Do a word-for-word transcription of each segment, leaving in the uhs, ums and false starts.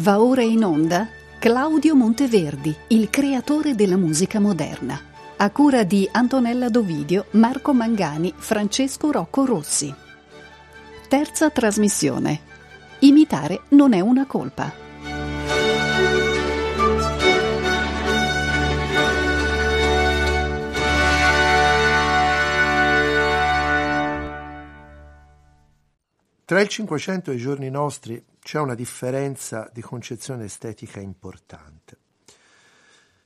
Va ora in onda Claudio Monteverdi, il creatore della musica moderna, a cura di Antonella Dovidio, Marco Mangani, Francesco Rocco Rossi. Terza trasmissione. Imitare non è una colpa. Tra il Cinquecento e i giorni nostri c'è una differenza di concezione estetica importante.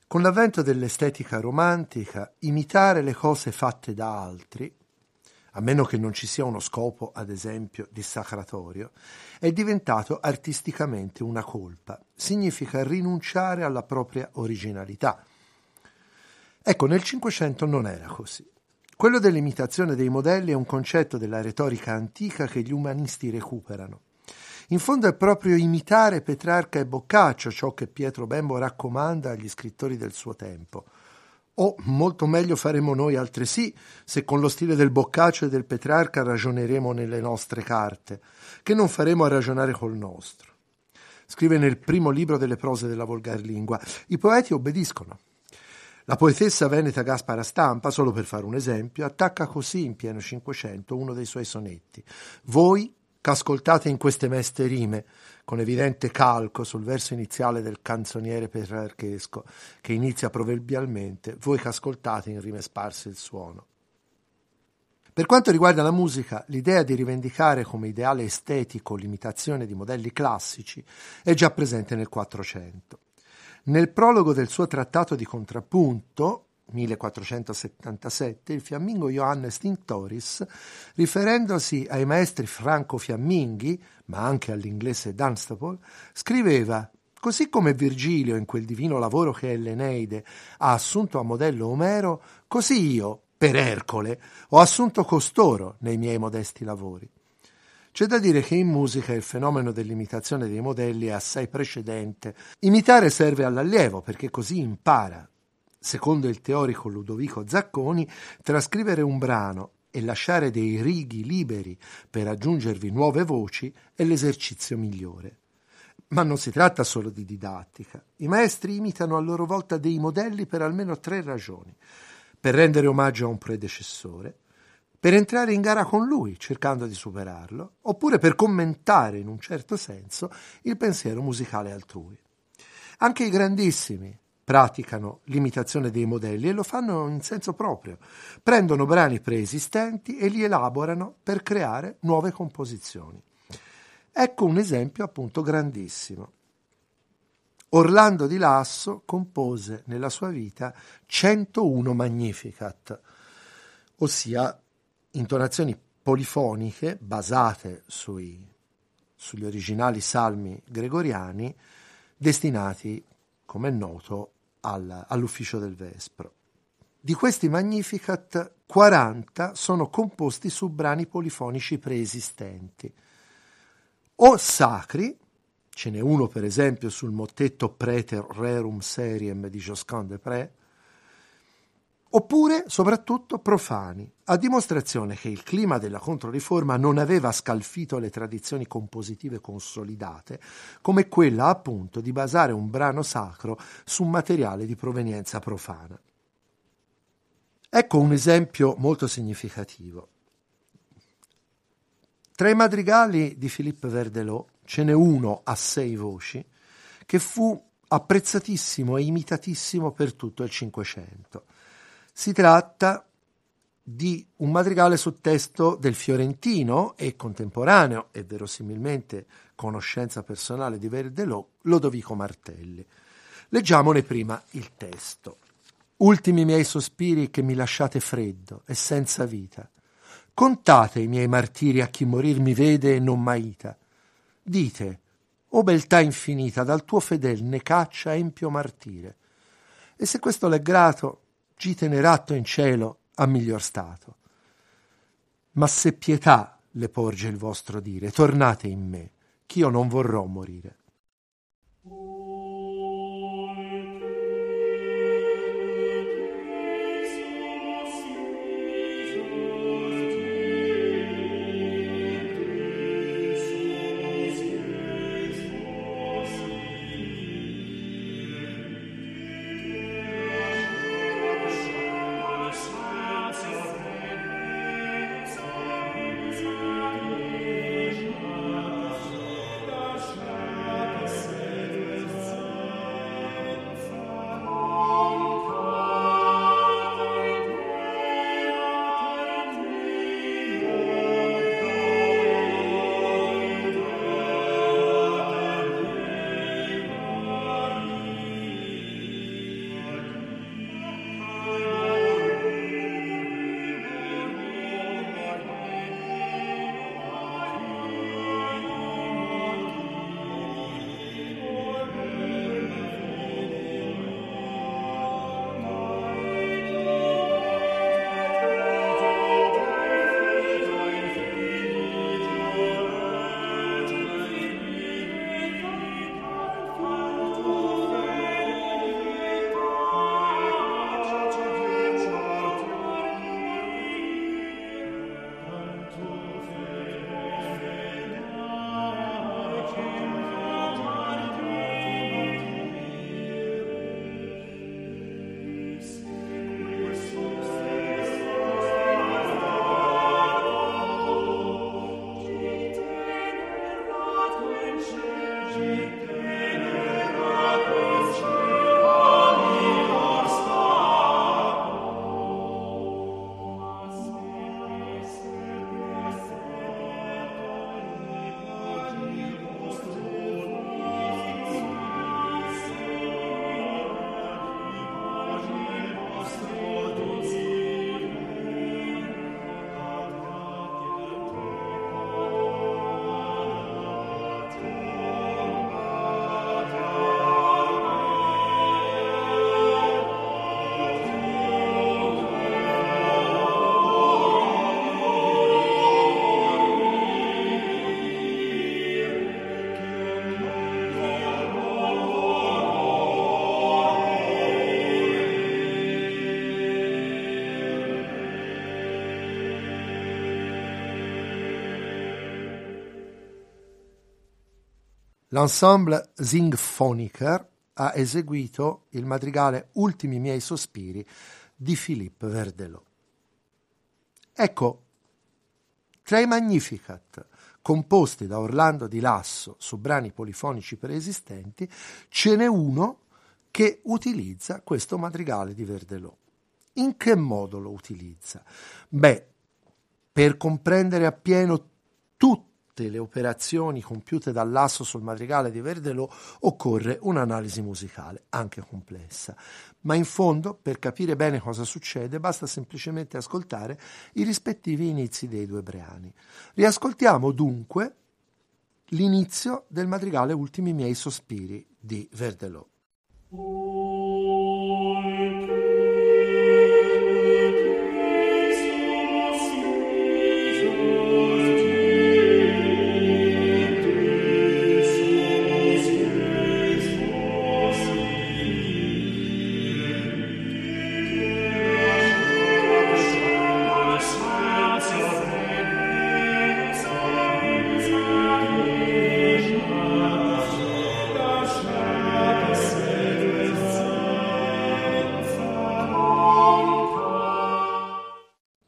Con l'avvento dell'estetica romantica, imitare le cose fatte da altri, a meno che non ci sia uno scopo, ad esempio, dissacratorio, è diventato artisticamente una colpa. Significa rinunciare alla propria originalità. Ecco, nel Cinquecento non era così. Quello dell'imitazione dei modelli è un concetto della retorica antica che gli umanisti recuperano. In fondo è proprio imitare Petrarca e Boccaccio ciò che Pietro Bembo raccomanda agli scrittori del suo tempo. O molto meglio faremo noi altresì se con lo stile del Boccaccio e del Petrarca ragioneremo nelle nostre carte, che non faremo a ragionare col nostro. Scrive nel primo libro delle prose della volgarlingua. I poeti obbediscono. La poetessa veneta Gaspara Stampa, solo per fare un esempio, attacca così in pieno Cinquecento uno dei suoi sonetti. Voi, c'ascoltate in queste meste rime, con evidente calco sul verso iniziale del canzoniere petrarchesco, che inizia proverbialmente, voi c'ascoltate in rime sparse il suono. Per quanto riguarda la musica, l'idea di rivendicare come ideale estetico l'imitazione di modelli classici è già presente nel Quattrocento. Nel prologo del suo trattato di contrappunto, millequattrocentosettantasette, il fiammingo Johannes Tinctoris, riferendosi ai maestri Franco Fiamminghi, ma anche all'inglese Dunstable, scriveva: «Così come Virgilio, in quel divino lavoro che è l'Eneide, ha assunto a modello Omero, così io, per Ercole, ho assunto costoro nei miei modesti lavori». C'è da dire che in musica il fenomeno dell'imitazione dei modelli è assai precedente. Imitare serve all'allievo perché così impara. Secondo il teorico Ludovico Zacconi, trascrivere un brano e lasciare dei righi liberi per aggiungervi nuove voci è l'esercizio migliore. Ma non si tratta solo di didattica. I maestri imitano a loro volta dei modelli per almeno tre ragioni. Per rendere omaggio a un predecessore, per entrare in gara con lui cercando di superarlo, oppure per commentare in un certo senso il pensiero musicale altrui. Anche i grandissimi praticano l'imitazione dei modelli e lo fanno in senso proprio. Prendono brani preesistenti e li elaborano per creare nuove composizioni. Ecco un esempio appunto grandissimo. Orlando di Lasso compose nella sua vita centouno Magnificat, ossia intonazioni polifoniche basate sui, sugli originali salmi gregoriani destinati, come è noto, al, all'ufficio del Vespro. Di questi Magnificat, quaranta sono composti su brani polifonici preesistenti, o sacri, ce n'è uno per esempio sul mottetto Praeter Rerum Seriem di Josquin des Prez, oppure, soprattutto, profani, a dimostrazione che il clima della Controriforma non aveva scalfito le tradizioni compositive consolidate, come quella, appunto, di basare un brano sacro su materiale di provenienza profana. Ecco un esempio molto significativo. Tra i madrigali di Philippe Verdelot ce n'è uno a sei voci, che fu apprezzatissimo e imitatissimo per tutto il Cinquecento. Si tratta di un madrigale su testo del fiorentino e contemporaneo, e verosimilmente conoscenza personale di Verdelot, Lodovico Martelli. Leggiamone prima il testo. Ultimi miei sospiri che mi lasciate freddo e senza vita. Contate i miei martiri a chi morir mi vede e non m'aita. Dite, o beltà infinita, dal tuo fedel ne caccia empio martire. E se questo l'è grato, gitene ratto in cielo a miglior stato. Ma se pietà le porge il vostro dire, tornate in me, ch'io non vorrò morire. L'ensemble Singphoniker ha eseguito il madrigale Ultimi miei sospiri di Philippe Verdelot. Ecco, tra i Magnificat composti da Orlando di Lasso su brani polifonici preesistenti, ce n'è uno che utilizza questo madrigale di Verdelot. In che modo lo utilizza? Beh, per comprendere appieno tutte le operazioni compiute dal Lasso sul madrigale di Verdelot occorre un'analisi musicale, anche complessa. Ma in fondo, per capire bene cosa succede, basta semplicemente ascoltare i rispettivi inizi dei due brani. Riascoltiamo dunque l'inizio del madrigale Ultimi miei sospiri di Verdelot.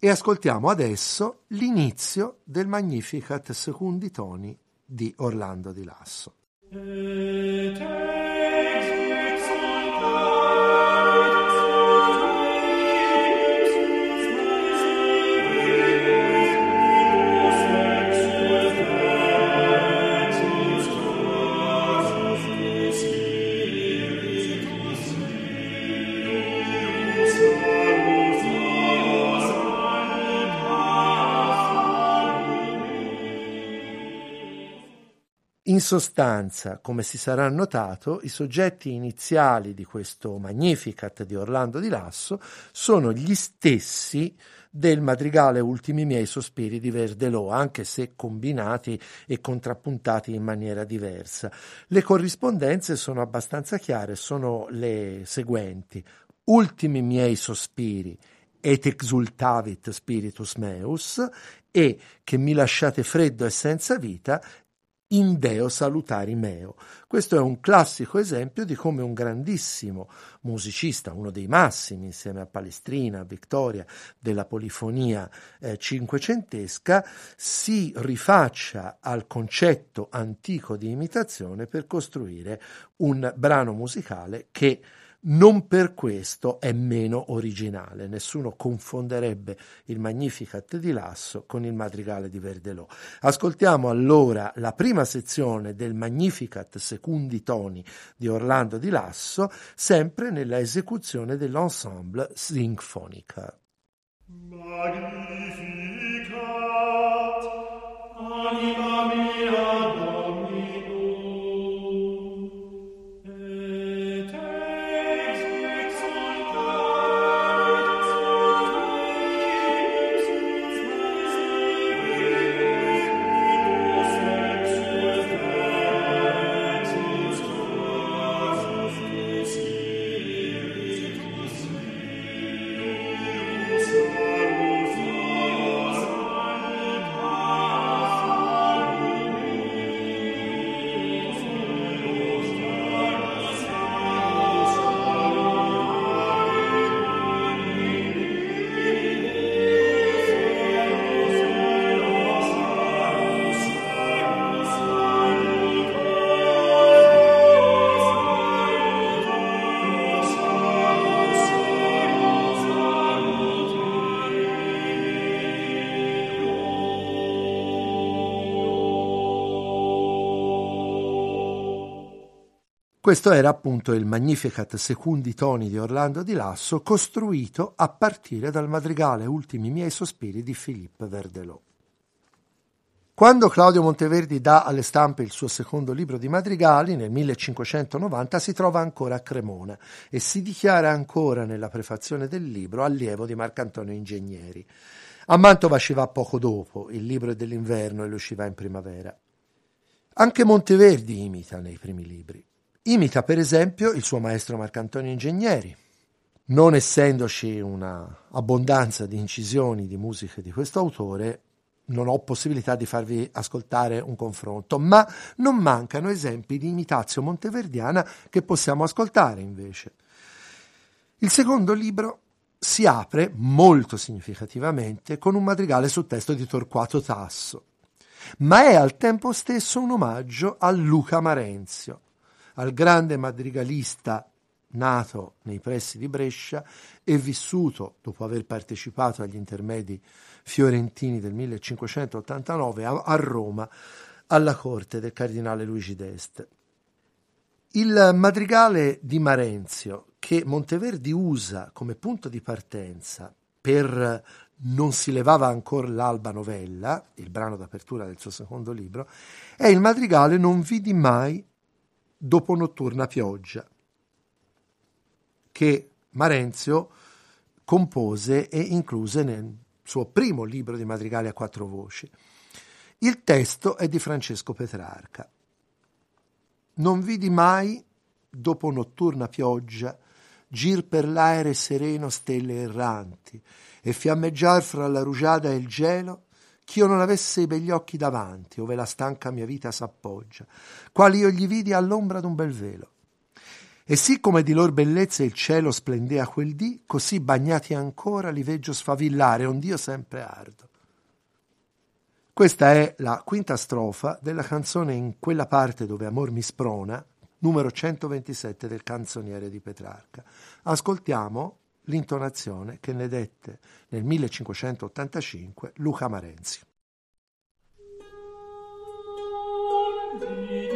E ascoltiamo adesso l'inizio del Magnificat secondi toni di Orlando di Lasso. In sostanza, come si sarà notato, i soggetti iniziali di questo Magnificat di Orlando di Lasso sono gli stessi del madrigale Ultimi miei sospiri di Verdelot, anche se combinati e contrappuntati in maniera diversa. Le corrispondenze sono abbastanza chiare, sono le seguenti: Ultimi miei sospiri, et exultavit spiritus meus, e che mi lasciate freddo e senza vita, in Deo salutari meo. Questo è un classico esempio di come un grandissimo musicista, uno dei massimi insieme a Palestrina, a Victoria, della polifonia eh, cinquecentesca, si rifaccia al concetto antico di imitazione per costruire un brano musicale che non per questo è meno originale. Nessuno confonderebbe il Magnificat di Lasso con il madrigale di Verdelot. Ascoltiamo allora la prima sezione del Magnificat secondi toni di Orlando di Lasso, sempre nella esecuzione dell'ensemble Singphoniker. Magnificat, anima mia Domino. Questo era appunto il Magnificat secondi toni di Orlando di Lasso, costruito a partire dal madrigale Ultimi miei sospiri di Philippe Verdelot. Quando Claudio Monteverdi dà alle stampe il suo secondo libro di madrigali, nel millecinquecentonovanta si trova ancora a Cremona e si dichiara ancora nella prefazione del libro allievo di Marcantonio Ingegneri. A Mantova ci va poco dopo, il libro è dell'inverno e lo ci va in primavera. Anche Monteverdi imita nei primi libri. Imita per esempio il suo maestro Marcantonio Ingegneri. Non essendoci una abbondanza di incisioni di musiche di questo autore, non ho possibilità di farvi ascoltare un confronto, ma non mancano esempi di imitazio monteverdiana che possiamo ascoltare invece. Il secondo libro si apre molto significativamente con un madrigale su testo di Torquato Tasso, ma è al tempo stesso un omaggio a Luca Marenzio, al grande madrigalista nato nei pressi di Brescia e vissuto, dopo aver partecipato agli intermedi fiorentini del millecinquecentottantanove, a, a Roma, alla corte del cardinale Luigi d'Este. Il madrigale di Marenzio, che Monteverdi usa come punto di partenza per Non si levava ancora l'alba novella, il brano d'apertura del suo secondo libro, è il madrigale Non vidi mai dopo notturna pioggia, che Marenzio compose e incluse nel suo primo libro di madrigali a quattro voci. Il testo è di Francesco Petrarca. Non vidi mai dopo notturna pioggia gir per l'aere sereno stelle erranti e fiammeggiar fra la rugiada e il gelo, ch'io non avesse i begli occhi davanti, ove la stanca mia vita s'appoggia, quali io gli vidi all'ombra d'un bel velo. E sì come di lor bellezze il cielo splendea quel dì, così bagnati ancora li veggio sfavillare, ond'io sempre ardo. Questa è la quinta strofa della canzone In quella parte dove amor mi sprona, numero centoventisette del Canzoniere di Petrarca. Ascoltiamo l'intonazione che ne dette nel millecinquecentottantacinque Luca Marenzio. Amen.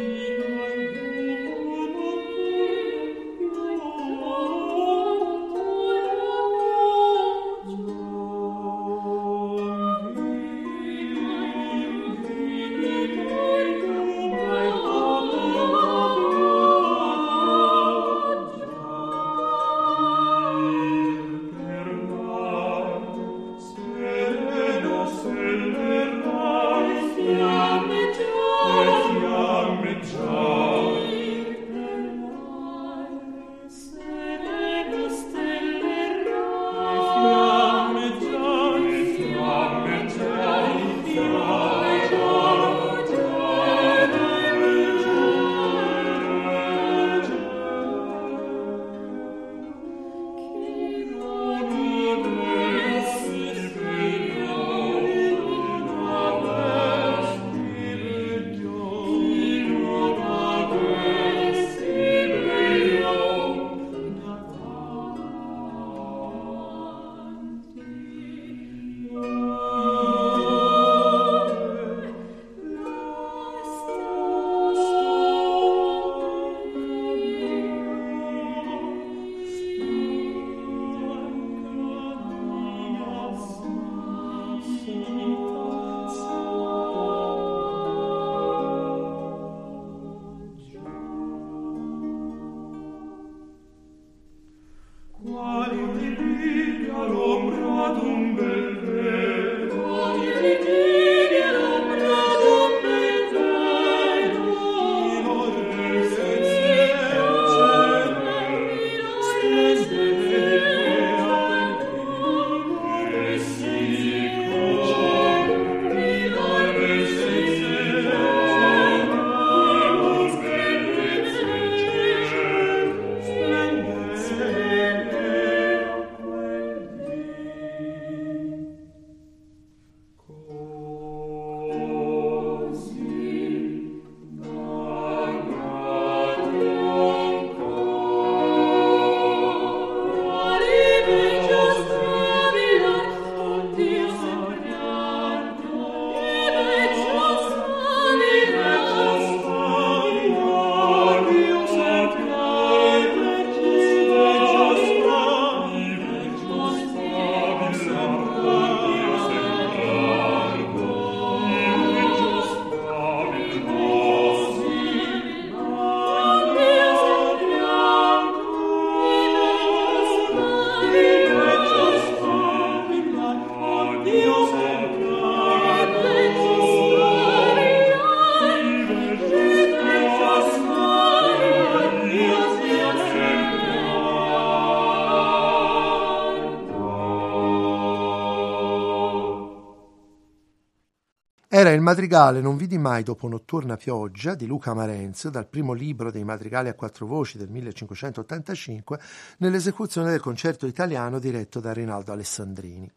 Era il madrigale Non vidi mai dopo notturna pioggia di Luca Marenzio, dal primo libro dei madrigali a quattro voci del millecinquecentottantacinque, nell'esecuzione del Concerto Italiano diretto da Rinaldo Alessandrini.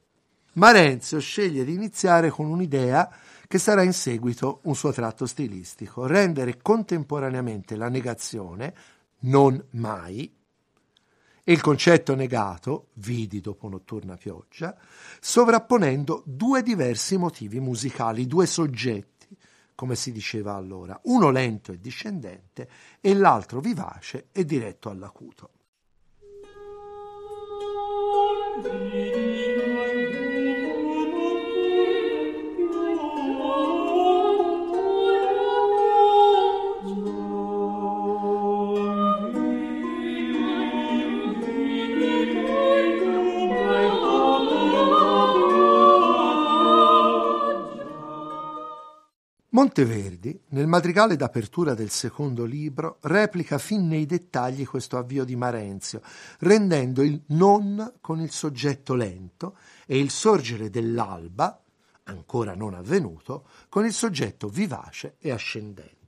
Marenzio sceglie di iniziare con un'idea che sarà in seguito un suo tratto stilistico: rendere contemporaneamente la negazione, non mai, e il concetto negato, vidi dopo notturna pioggia, sovrapponendo due diversi motivi musicali, due soggetti, come si diceva allora, uno lento e discendente e l'altro vivace e diretto all'acuto. Monteverdi, nel madrigale d'apertura del secondo libro, replica fin nei dettagli questo avvio di Marenzio, rendendo il non con il soggetto lento e il sorgere dell'alba, ancora non avvenuto, con il soggetto vivace e ascendente.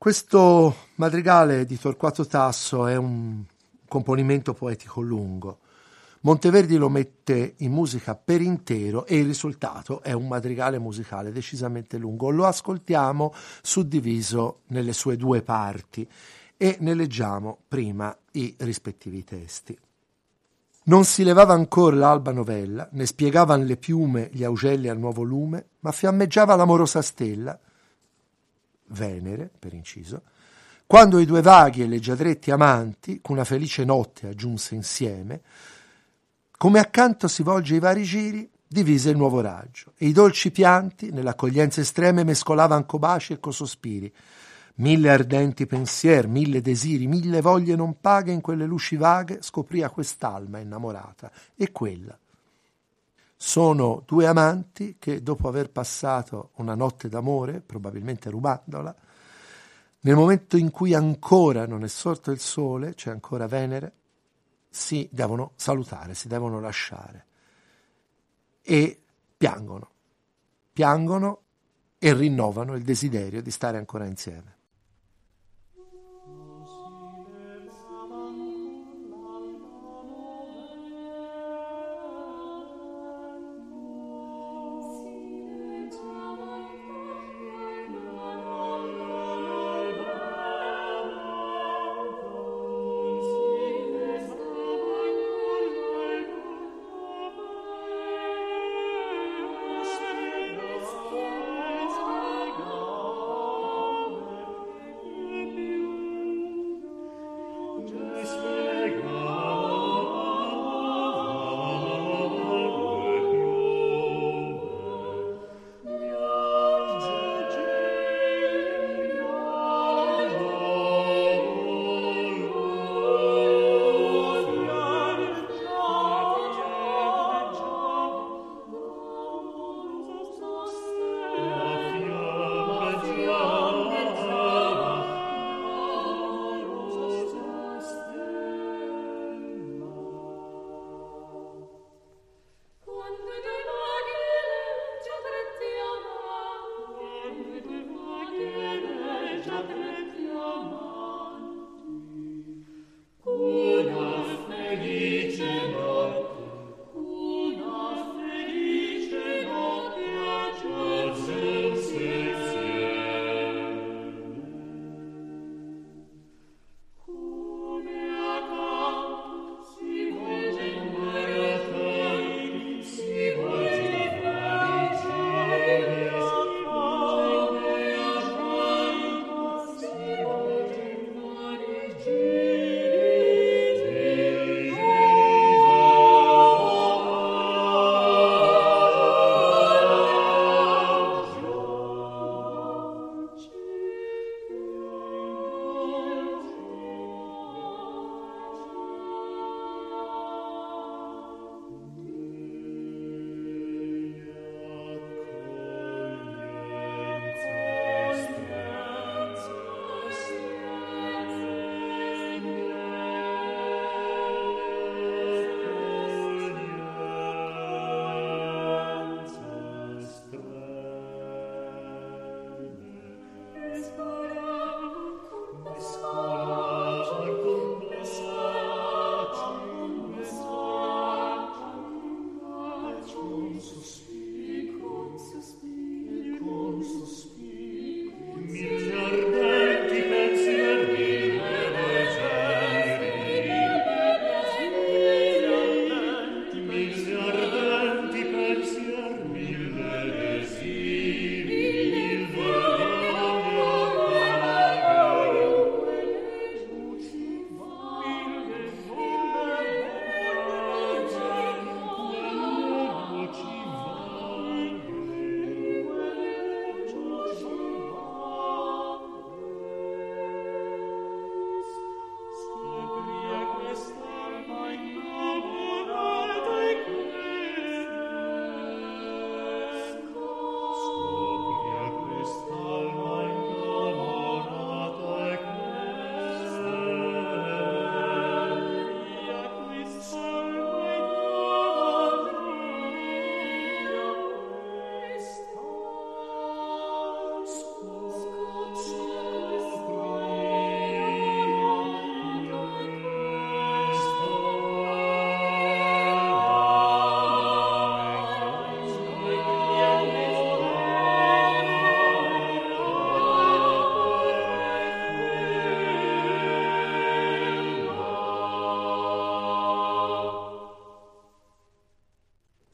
Questo madrigale di Torquato Tasso è un componimento poetico lungo. Monteverdi lo mette in musica per intero e il risultato è un madrigale musicale decisamente lungo. Lo ascoltiamo suddiviso nelle sue due parti e ne leggiamo prima i rispettivi testi. Non si levava ancor l'alba novella, ne spiegavan le piume gli augelli al nuovo lume, ma fiammeggiava l'amorosa stella, Venere, per inciso, quando i due vaghi e leggiadretti amanti, con una felice notte aggiunse insieme, come accanto si volge i vari giri, divise il nuovo raggio, e i dolci pianti, nell'accoglienza estreme, mescolavan co baci e co sospiri, mille ardenti pensier, mille desiri, mille voglie non paghe in quelle luci vaghe, scopria quest'alma innamorata, e quella. Sono due amanti che, dopo aver passato una notte d'amore, probabilmente rubandola, nel momento in cui ancora non è sorto il sole, c'è ancora Venere, si devono salutare, si devono lasciare. E piangono, piangono e rinnovano il desiderio di stare ancora insieme.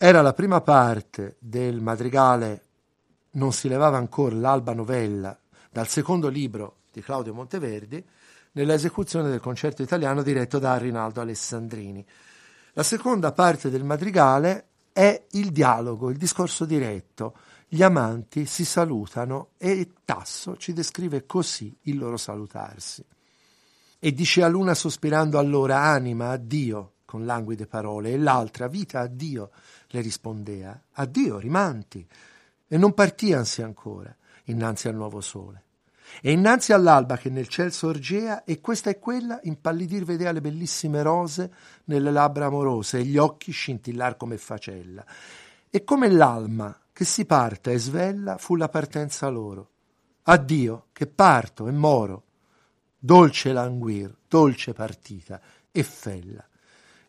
Era la prima parte del madrigale Non si levava ancora l'alba novella, dal secondo libro di Claudio Monteverdi, nell'esecuzione del Concerto Italiano diretto da Rinaldo Alessandrini. La seconda parte del madrigale è il dialogo, il discorso diretto. Gli amanti si salutano e Tasso ci descrive così il loro salutarsi. E dice a l'una sospirando allora: anima, addio, con languide parole, e l'altra: vita, addio, le rispondea, addio, rimanti. E non partiansi ancora, innanzi al nuovo sole. E innanzi all'alba che nel ciel sorgea, e questa e quella impallidir vedea le bellissime rose nelle labbra amorose e gli occhi scintillar come facella. E come l'alma che si parta e svella fu la partenza loro. Addio, che parto e moro. Dolce languir, dolce partita e fella.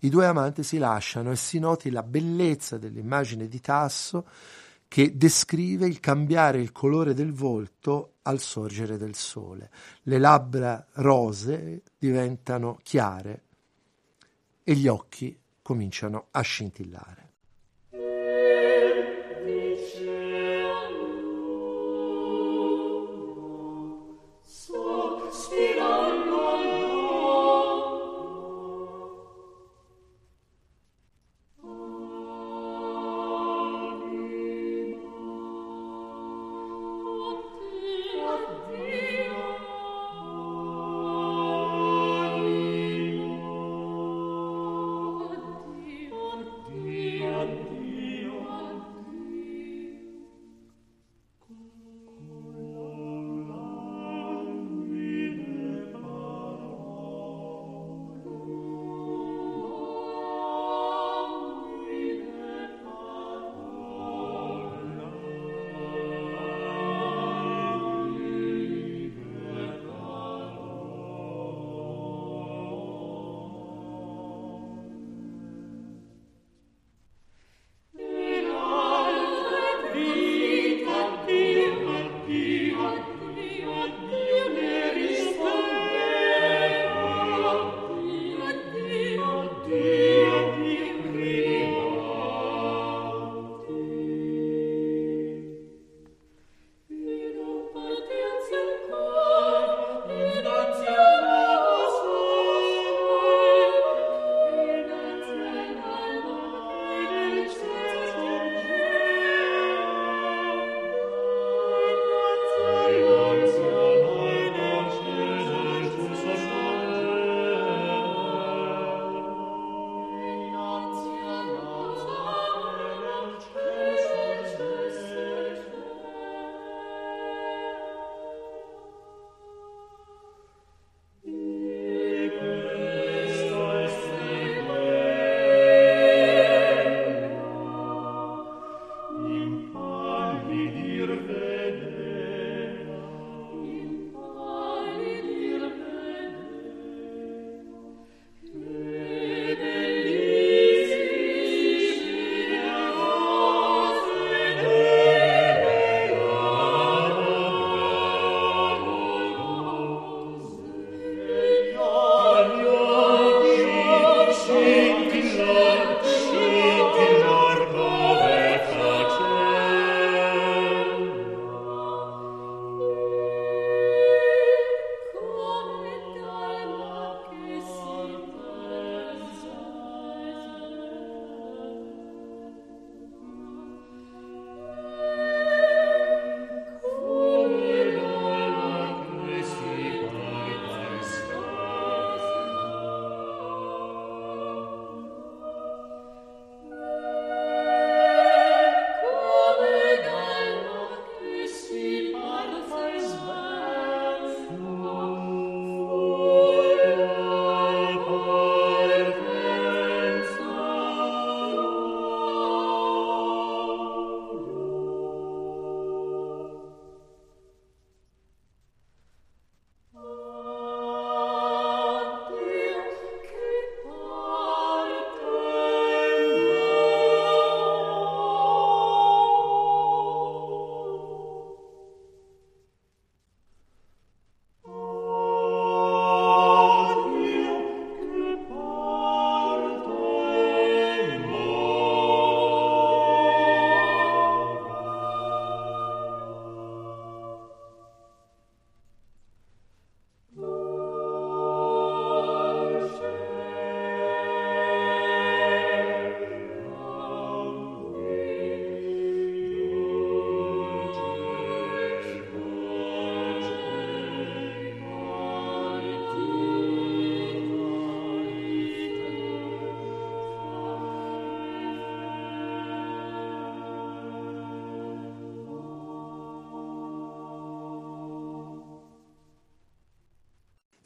I due amanti si lasciano e si noti la bellezza dell'immagine di Tasso, che descrive il cambiare il colore del volto al sorgere del sole. Le labbra rosee diventano chiare e gli occhi cominciano a scintillare. Yeah.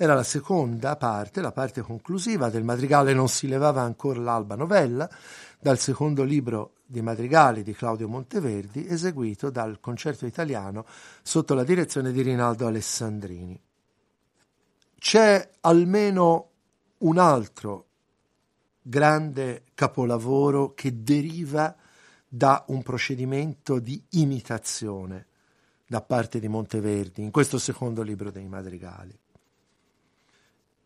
Era la seconda parte, la parte conclusiva del madrigale Non si levava ancora l'alba novella, dal secondo libro di madrigali di Claudio Monteverdi, eseguito dal Concerto Italiano sotto la direzione di Rinaldo Alessandrini. C'è almeno un altro grande capolavoro che deriva da un procedimento di imitazione da parte di Monteverdi in questo secondo libro dei madrigali.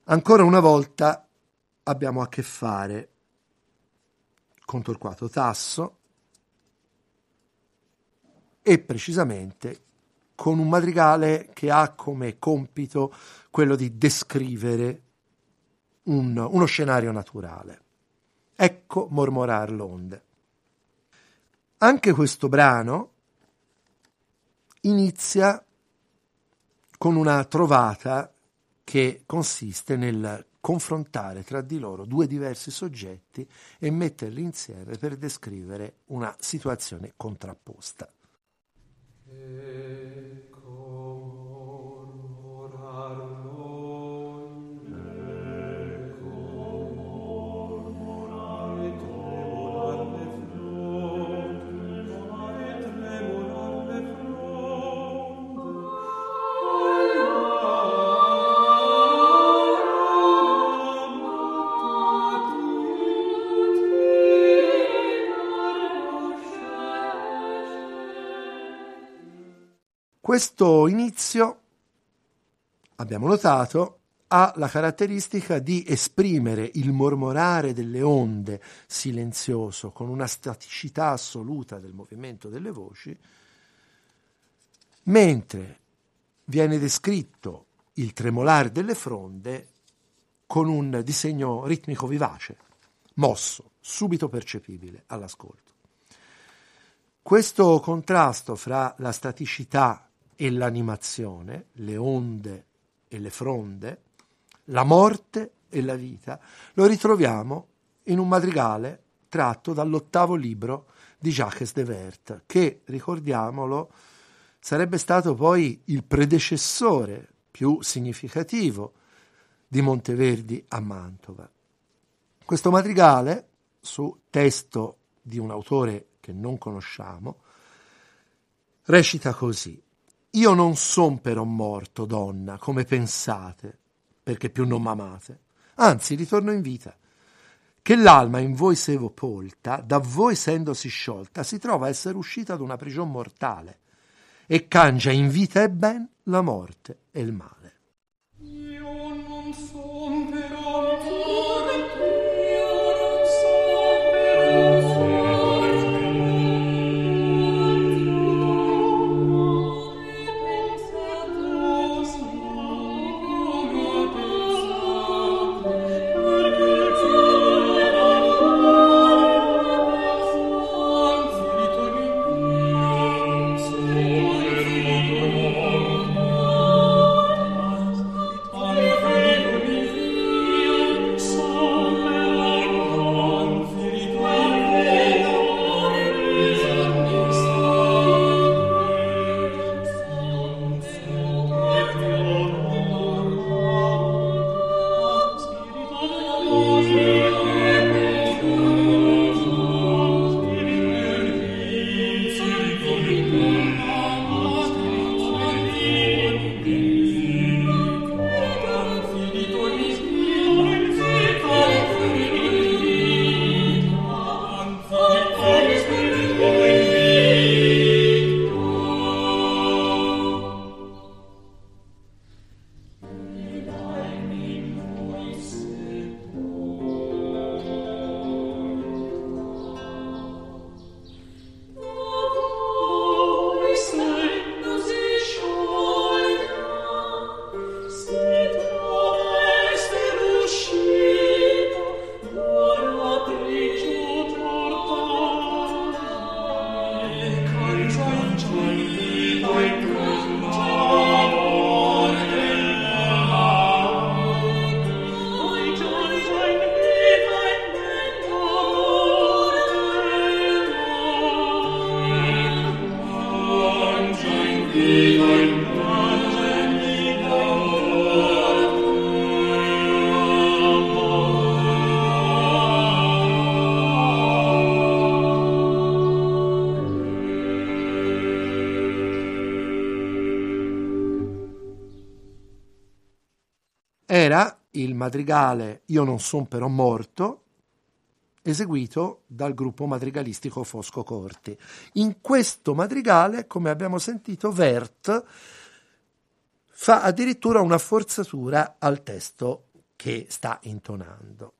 Ancora una volta abbiamo a che fare con Torquato Tasso e precisamente con un madrigale che ha come compito quello di descrivere un, uno scenario naturale. Ecco mormorar l'onde. Anche questo brano inizia con una trovata che consiste nel confrontare tra di loro due diversi soggetti e metterli insieme per descrivere una situazione contrapposta. E... Questo inizio, abbiamo notato, ha la caratteristica di esprimere il mormorare delle onde silenzioso, con una staticità assoluta del movimento delle voci, mentre viene descritto il tremolar delle fronde con un disegno ritmico vivace, mosso, subito percepibile all'ascolto. Questo contrasto fra la staticità e l'animazione, le onde e le fronde, la morte e la vita, lo ritroviamo in un madrigale tratto dall'ottavo libro di Giaches de Wert, che, ricordiamolo, sarebbe stato poi il predecessore più significativo di Monteverdi a Mantova. Questo madrigale, su testo di un autore che non conosciamo, recita così: «Io non son però morto, donna, come pensate, perché più non m'amate. Anzi, ritorno in vita. Che l'alma in voi sevo polta, da voi essendosi sciolta, si trova a essere uscita da una prigion mortale, e cangia in vita e ben la morte e il male». Io non son però morto. il madrigale Io non son però morto, eseguito dal gruppo madrigalistico Fosco Corti. In questo madrigale, come abbiamo sentito, Wert fa addirittura una forzatura al testo che sta intonando.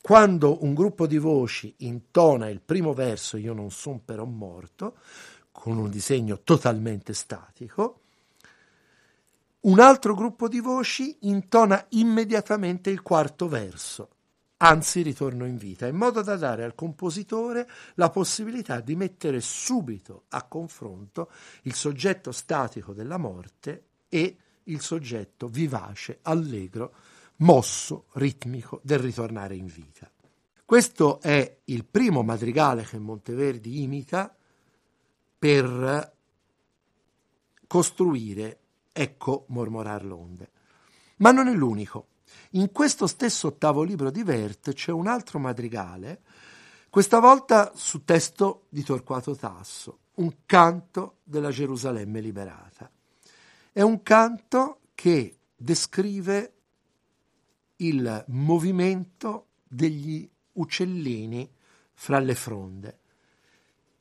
Quando un gruppo di voci intona il primo verso Io non son però morto, con un disegno totalmente statico, un altro gruppo di voci intona immediatamente il quarto verso, anzi Ritorno in vita, in modo da dare al compositore la possibilità di mettere subito a confronto il soggetto statico della morte e il soggetto vivace, allegro, mosso, ritmico del ritornare in vita. Questo è il primo madrigale che Monteverdi imita per costruire Ecco mormorar l'onde. Ma non è l'unico. In questo stesso ottavo libro di Wert c'è un altro madrigale, questa volta su testo di Torquato Tasso, un canto della Gerusalemme liberata. È un canto che descrive il movimento degli uccellini fra le fronde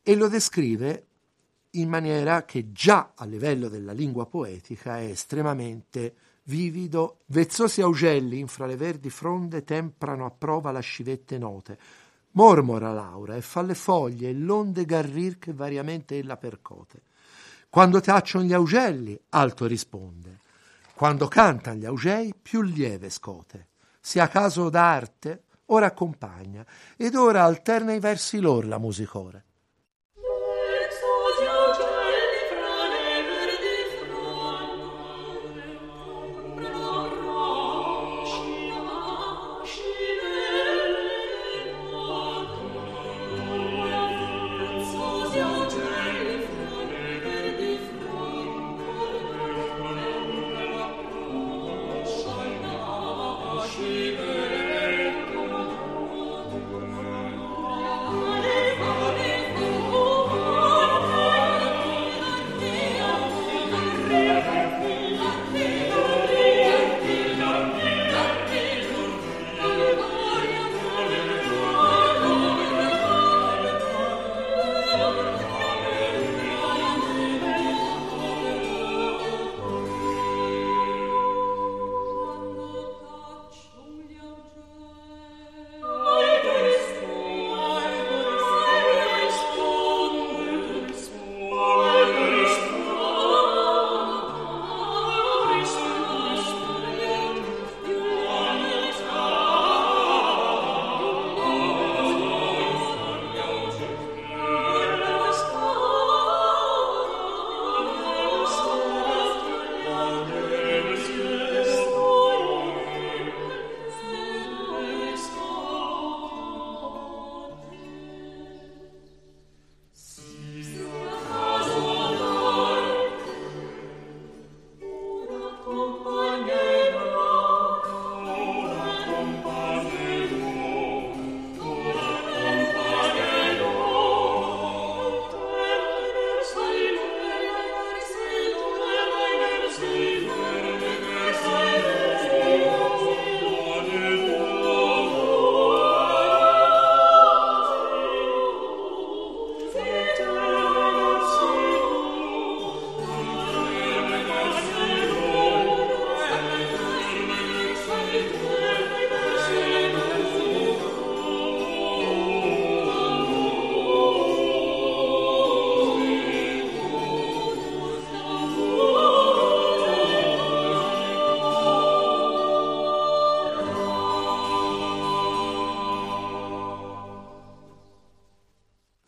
e lo descrive in maniera che già a livello della lingua poetica è estremamente vivido. Vezzosi augelli in fra le verdi fronde temprano a prova lascivette note, mormora l'aura e fa le foglie e l'onde garrir che variamente ella percote. Quando tacciono gli augelli, alto risponde, quando cantan gli augei, più lieve scote. Sia caso d'arte, ora accompagna, ed ora alterna i versi lor la musicore.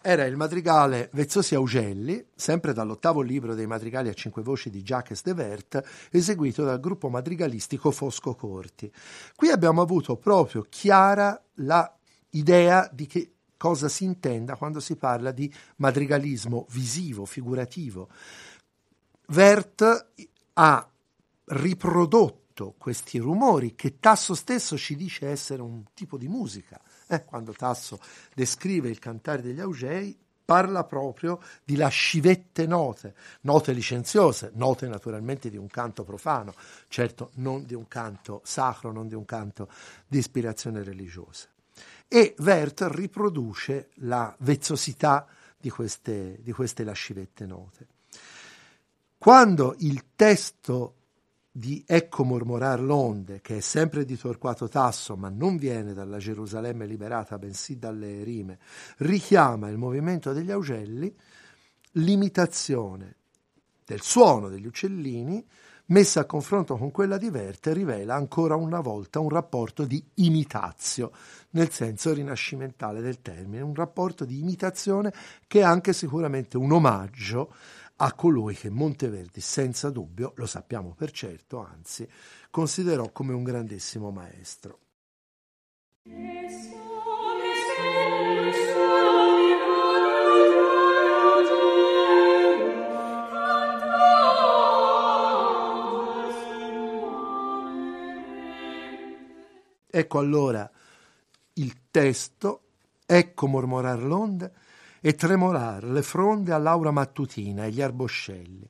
Era il madrigale Vezzosi Augelli, sempre dall'ottavo libro dei madrigali a cinque voci di Giaches de Wert, eseguito dal gruppo madrigalistico Fosco Corti. Qui abbiamo avuto proprio chiara la idea di che cosa si intenda quando si parla di madrigalismo visivo, figurativo. Wert ha riprodotto questi rumori che Tasso stesso ci dice essere un tipo di musica. Eh, quando Tasso descrive il cantare degli augei, parla proprio di lascivette note, note licenziose, note naturalmente di un canto profano, certo non di un canto sacro, non di un canto di ispirazione religiosa. E Wert riproduce la vezzosità di queste, di queste lascivette note. Quando il testo di Ecco mormorar l'onde, che è sempre di Torquato Tasso, ma non viene dalla Gerusalemme liberata, bensì dalle rime, richiama il movimento degli augelli, l'imitazione del suono degli uccellini, messa a confronto con quella di Wert, rivela ancora una volta un rapporto di imitazio, nel senso rinascimentale del termine, un rapporto di imitazione che è anche sicuramente un omaggio a colui che Monteverdi, senza dubbio, lo sappiamo per certo, anzi, considerò come un grandissimo maestro. Ecco allora il testo, ecco mormorar l'onde, e tremolar le fronde all'aura mattutina e gli arboscelli,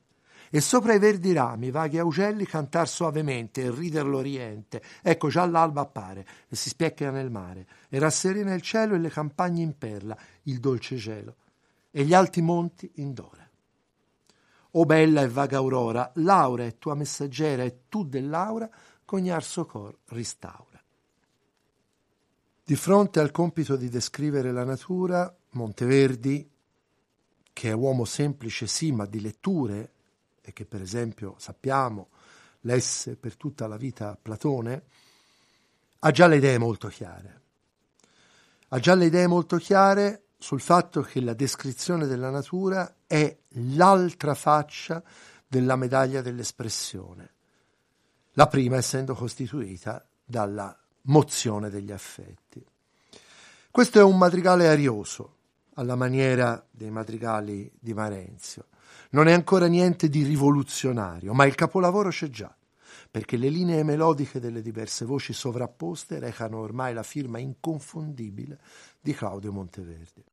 e sopra i verdi rami vaghi augelli cantar soavemente e rider l'oriente. Ecco già l'alba appare e si specchia nel mare e rasserina il cielo e le campagne in perla il dolce gelo e gli alti monti in dora. O bella e vaga aurora, l'aura è tua messaggera e tu dell'aura cognar suo cor ristaura. Di fronte al compito di descrivere la natura, Monteverdi, che è uomo semplice sì, ma di letture, e che per esempio sappiamo lesse per tutta la vita Platone, ha già le idee molto chiare. Ha già le idee molto chiare sul fatto che la descrizione della natura è l'altra faccia della medaglia dell'espressione, la prima essendo costituita dalla mozione degli affetti. Questo è un madrigale arioso, alla maniera dei madrigali di Marenzio. Non è ancora niente di rivoluzionario, ma il capolavoro c'è già, perché le linee melodiche delle diverse voci sovrapposte recano ormai la firma inconfondibile di Claudio Monteverdi.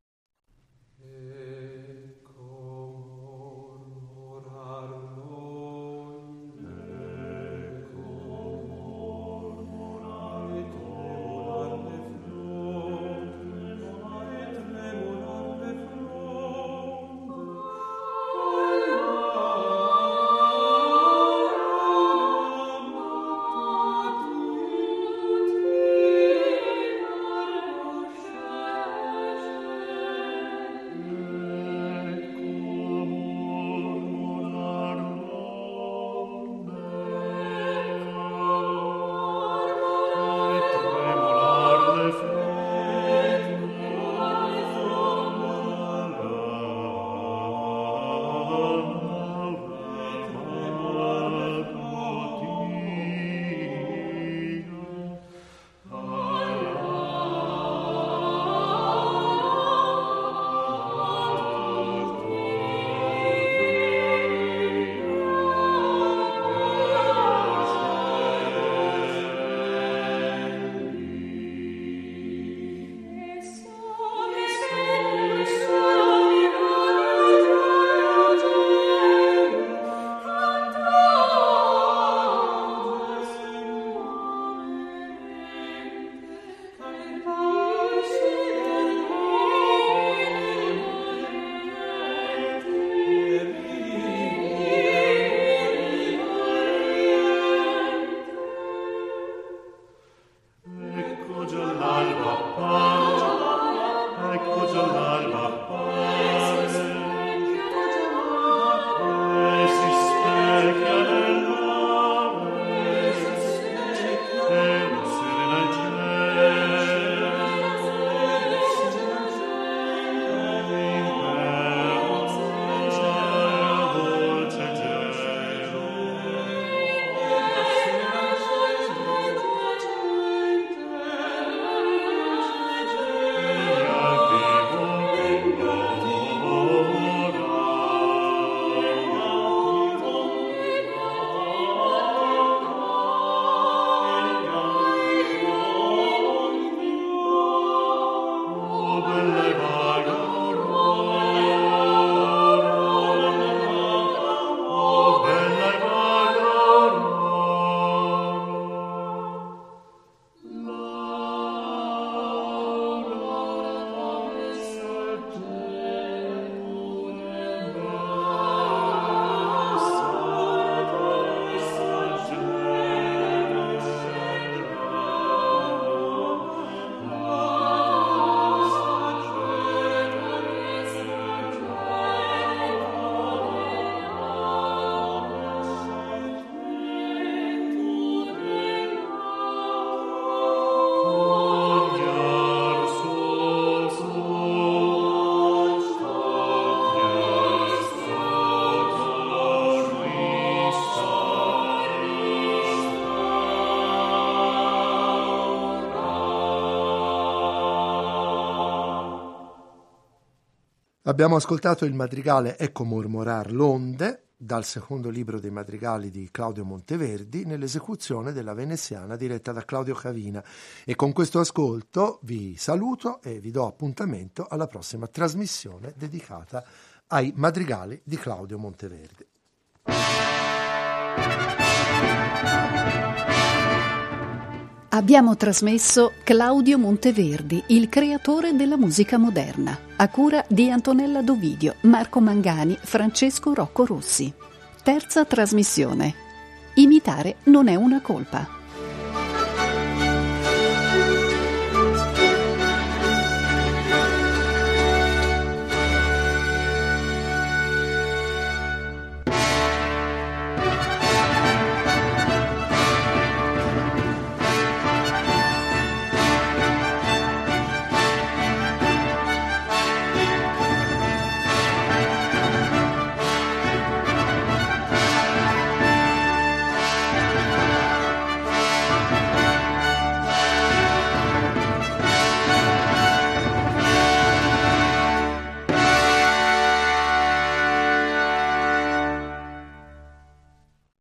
Abbiamo ascoltato il madrigale Ecco mormorar l'onde, dal secondo libro dei madrigali di Claudio Monteverdi, nell'esecuzione della Veneziana diretta da Claudio Cavina. E con questo ascolto vi saluto e vi do appuntamento alla prossima trasmissione dedicata ai madrigali di Claudio Monteverdi. Abbiamo trasmesso Claudio Monteverdi, il creatore della musica moderna, a cura di Antonella Dovidio, Marco Mangani, Francesco Rocco Rossi. Terza trasmissione. Imitare non è una colpa.